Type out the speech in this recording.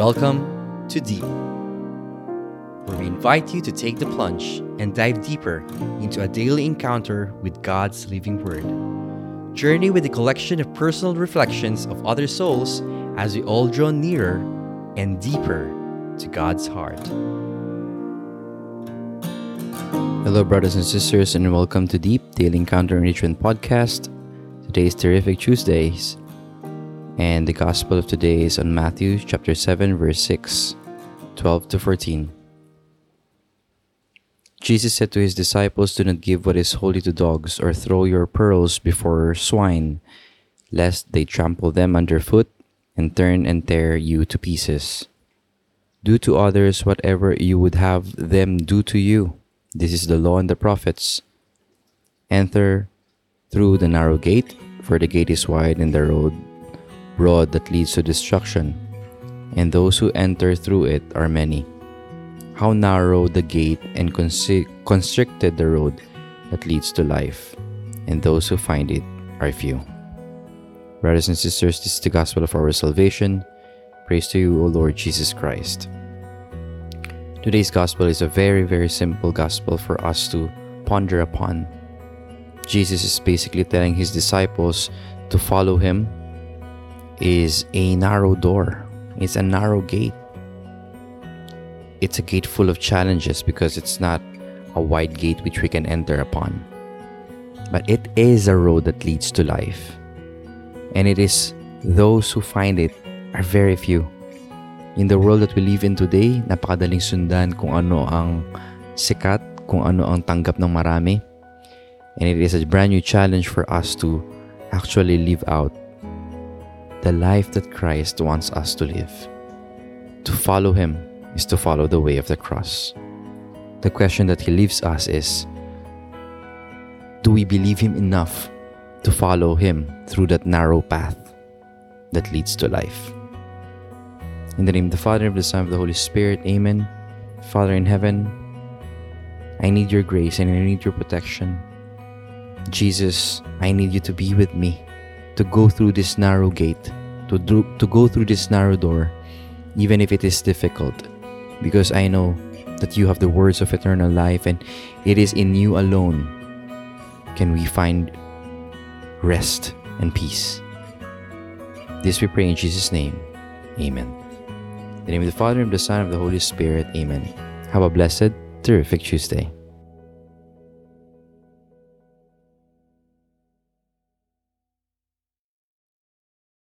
Welcome to Deep, where we invite you to take the plunge and dive deeper into a daily encounter with God's living Word. Journey with a collection of personal reflections of other souls as we all draw nearer and deeper to God's heart. Hello, brothers and sisters, and welcome to Deep, Daily Encounter Enrichment Podcast. Today is Terrific Tuesdays. And the Gospel of today is on Matthew chapter 7, verse 6, 12-14. Jesus said to his disciples, "Do not give what is holy to dogs, or throw your pearls before swine, lest they trample them underfoot and turn and tear you to pieces. Do to others whatever you would have them do to you. This is the law and the prophets. Enter through the narrow gate, for the gate is wide and the road broad that leads to destruction, and those who enter through it are many. How narrow the gate and constricted the road that leads to life, and those who find it are few." Brothers and sisters, this is the gospel of our salvation. Praise to you, O Lord Jesus Christ. Today's gospel is a very, very simple gospel for us to ponder upon. Jesus is basically telling his disciples to follow him is a narrow door. It's a narrow gate. It's a gate full of challenges because it's not a wide gate which we can enter upon. But it is a road that leads to life. And it is those who find it are very few. In the world that we live in today, napakadaling sundan kung ano ang sikat, kung ano ang tanggap ng marami. And it is a brand new challenge for us to actually live out the life that Christ wants us to live. To follow him is to follow the way of the cross. The question that he leaves us is, do we believe him enough to follow him through that narrow path that leads to life? In the name of the Father, of the Son, of the Holy Spirit, amen. Father in heaven, I need your grace and I need your protection. Jesus, I need you to be with me, to go through this narrow gate, to go through this narrow door, even if it is difficult, because I know that you have the words of eternal life, and it is in you alone can we find rest and peace. This we pray in Jesus' name. Amen. In the name of the Father, and of the Son, and of the Holy Spirit. Amen. Have a blessed, terrific Tuesday.